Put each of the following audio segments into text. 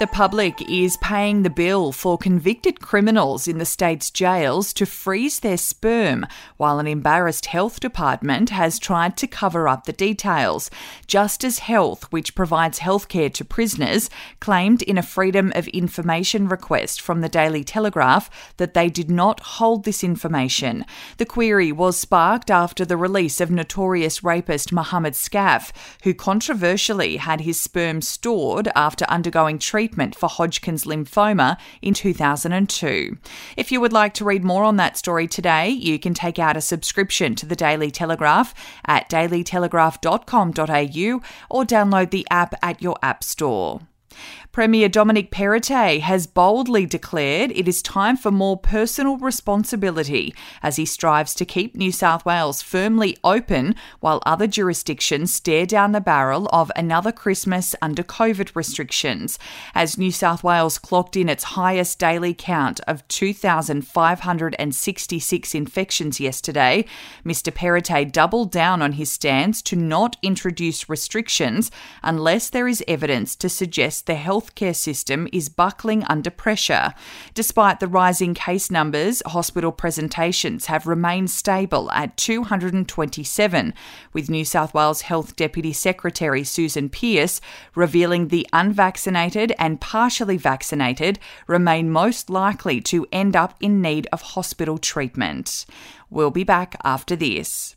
The public is paying the bill for convicted criminals in the state's jails to freeze their sperm, while an embarrassed health department has tried to cover up the details. Justice Health, which provides healthcare to prisoners, claimed in a Freedom of Information request from the Daily Telegraph that they did not hold this information. The query was sparked after the release of notorious rapist Mohammed Skaff, who controversially had his sperm stored after undergoing treatment for Hodgkin's lymphoma in 2002. If you would like to read more on that story today, you can take out a subscription to the Daily Telegraph at dailytelegraph.com.au or download the app at your app store. Premier Dominic Perrottet has boldly declared it is time for more personal responsibility as he strives to keep New South Wales firmly open while other jurisdictions stare down the barrel of another Christmas under COVID restrictions, as New South Wales clocked in its highest daily count of 2,566 infections yesterday. Mr Perrottet doubled down on his stance to not introduce restrictions unless there is evidence to suggest the healthcare system is buckling under pressure. Despite the rising case numbers, hospital presentations have remained stable at 227, with New South Wales Health Deputy Secretary Susan Pearce revealing the unvaccinated and partially vaccinated remain most likely to end up in need of hospital treatment. We'll be back after this.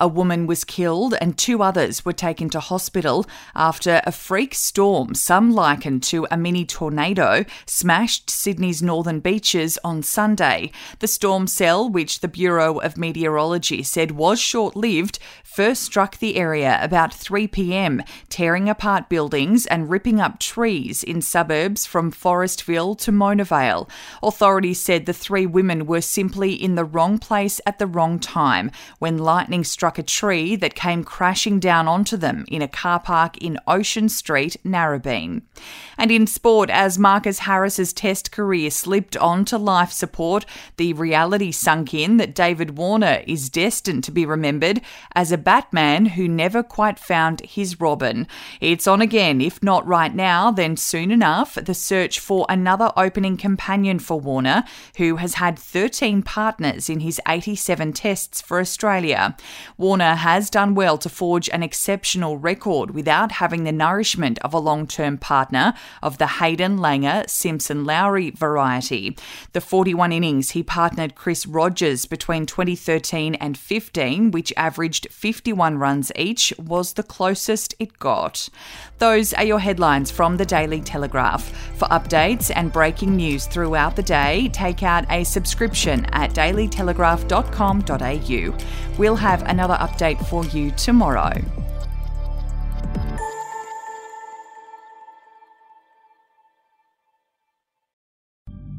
A woman was killed and two others were taken to hospital after a freak storm, some likened to a mini tornado, smashed Sydney's northern beaches on Sunday. The storm cell, which the Bureau of Meteorology said was short-lived, first struck the area about 3pm, tearing apart buildings and ripping up trees in suburbs from Forestville to Mona Vale. Authorities said the three women were simply in the wrong place at the wrong time when lightning struck a tree that came crashing down onto them in a car park in Ocean Street, Narrabeen. And in sport, as Marcus Harris's Test career slipped on to life support, the reality sunk in that David Warner is destined to be remembered as a Batman who never quite found his Robin. It's on again, if not right now, then soon enough, the search for another opening companion for Warner, who has had 13 partners in his 87 tests for Australia. Warner has done well to forge an exceptional record without having the nourishment of a long-term partner of the Hayden-Langer-Simpson-Lowry variety. The 41 innings he partnered Chris Rogers between 2013 and 15, which averaged 51 runs each, was the closest it got. Those are your headlines from the Daily Telegraph. For updates and breaking news throughout the day, take out a subscription at dailytelegraph.com.au. We'll have another update for you tomorrow.